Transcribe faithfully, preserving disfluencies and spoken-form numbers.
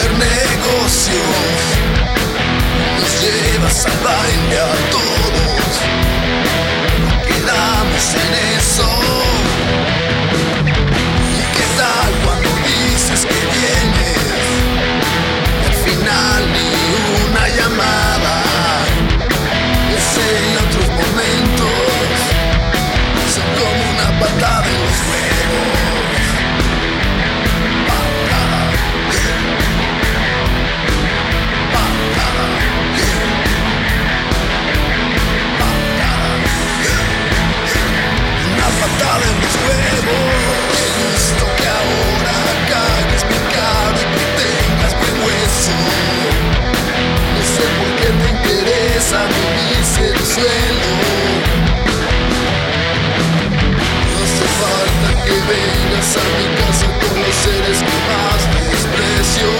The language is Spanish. hacer negocios, nos llevas al baile a todos, nos quedamos en eso. Vengas a mi casa con los seres que más desprecio.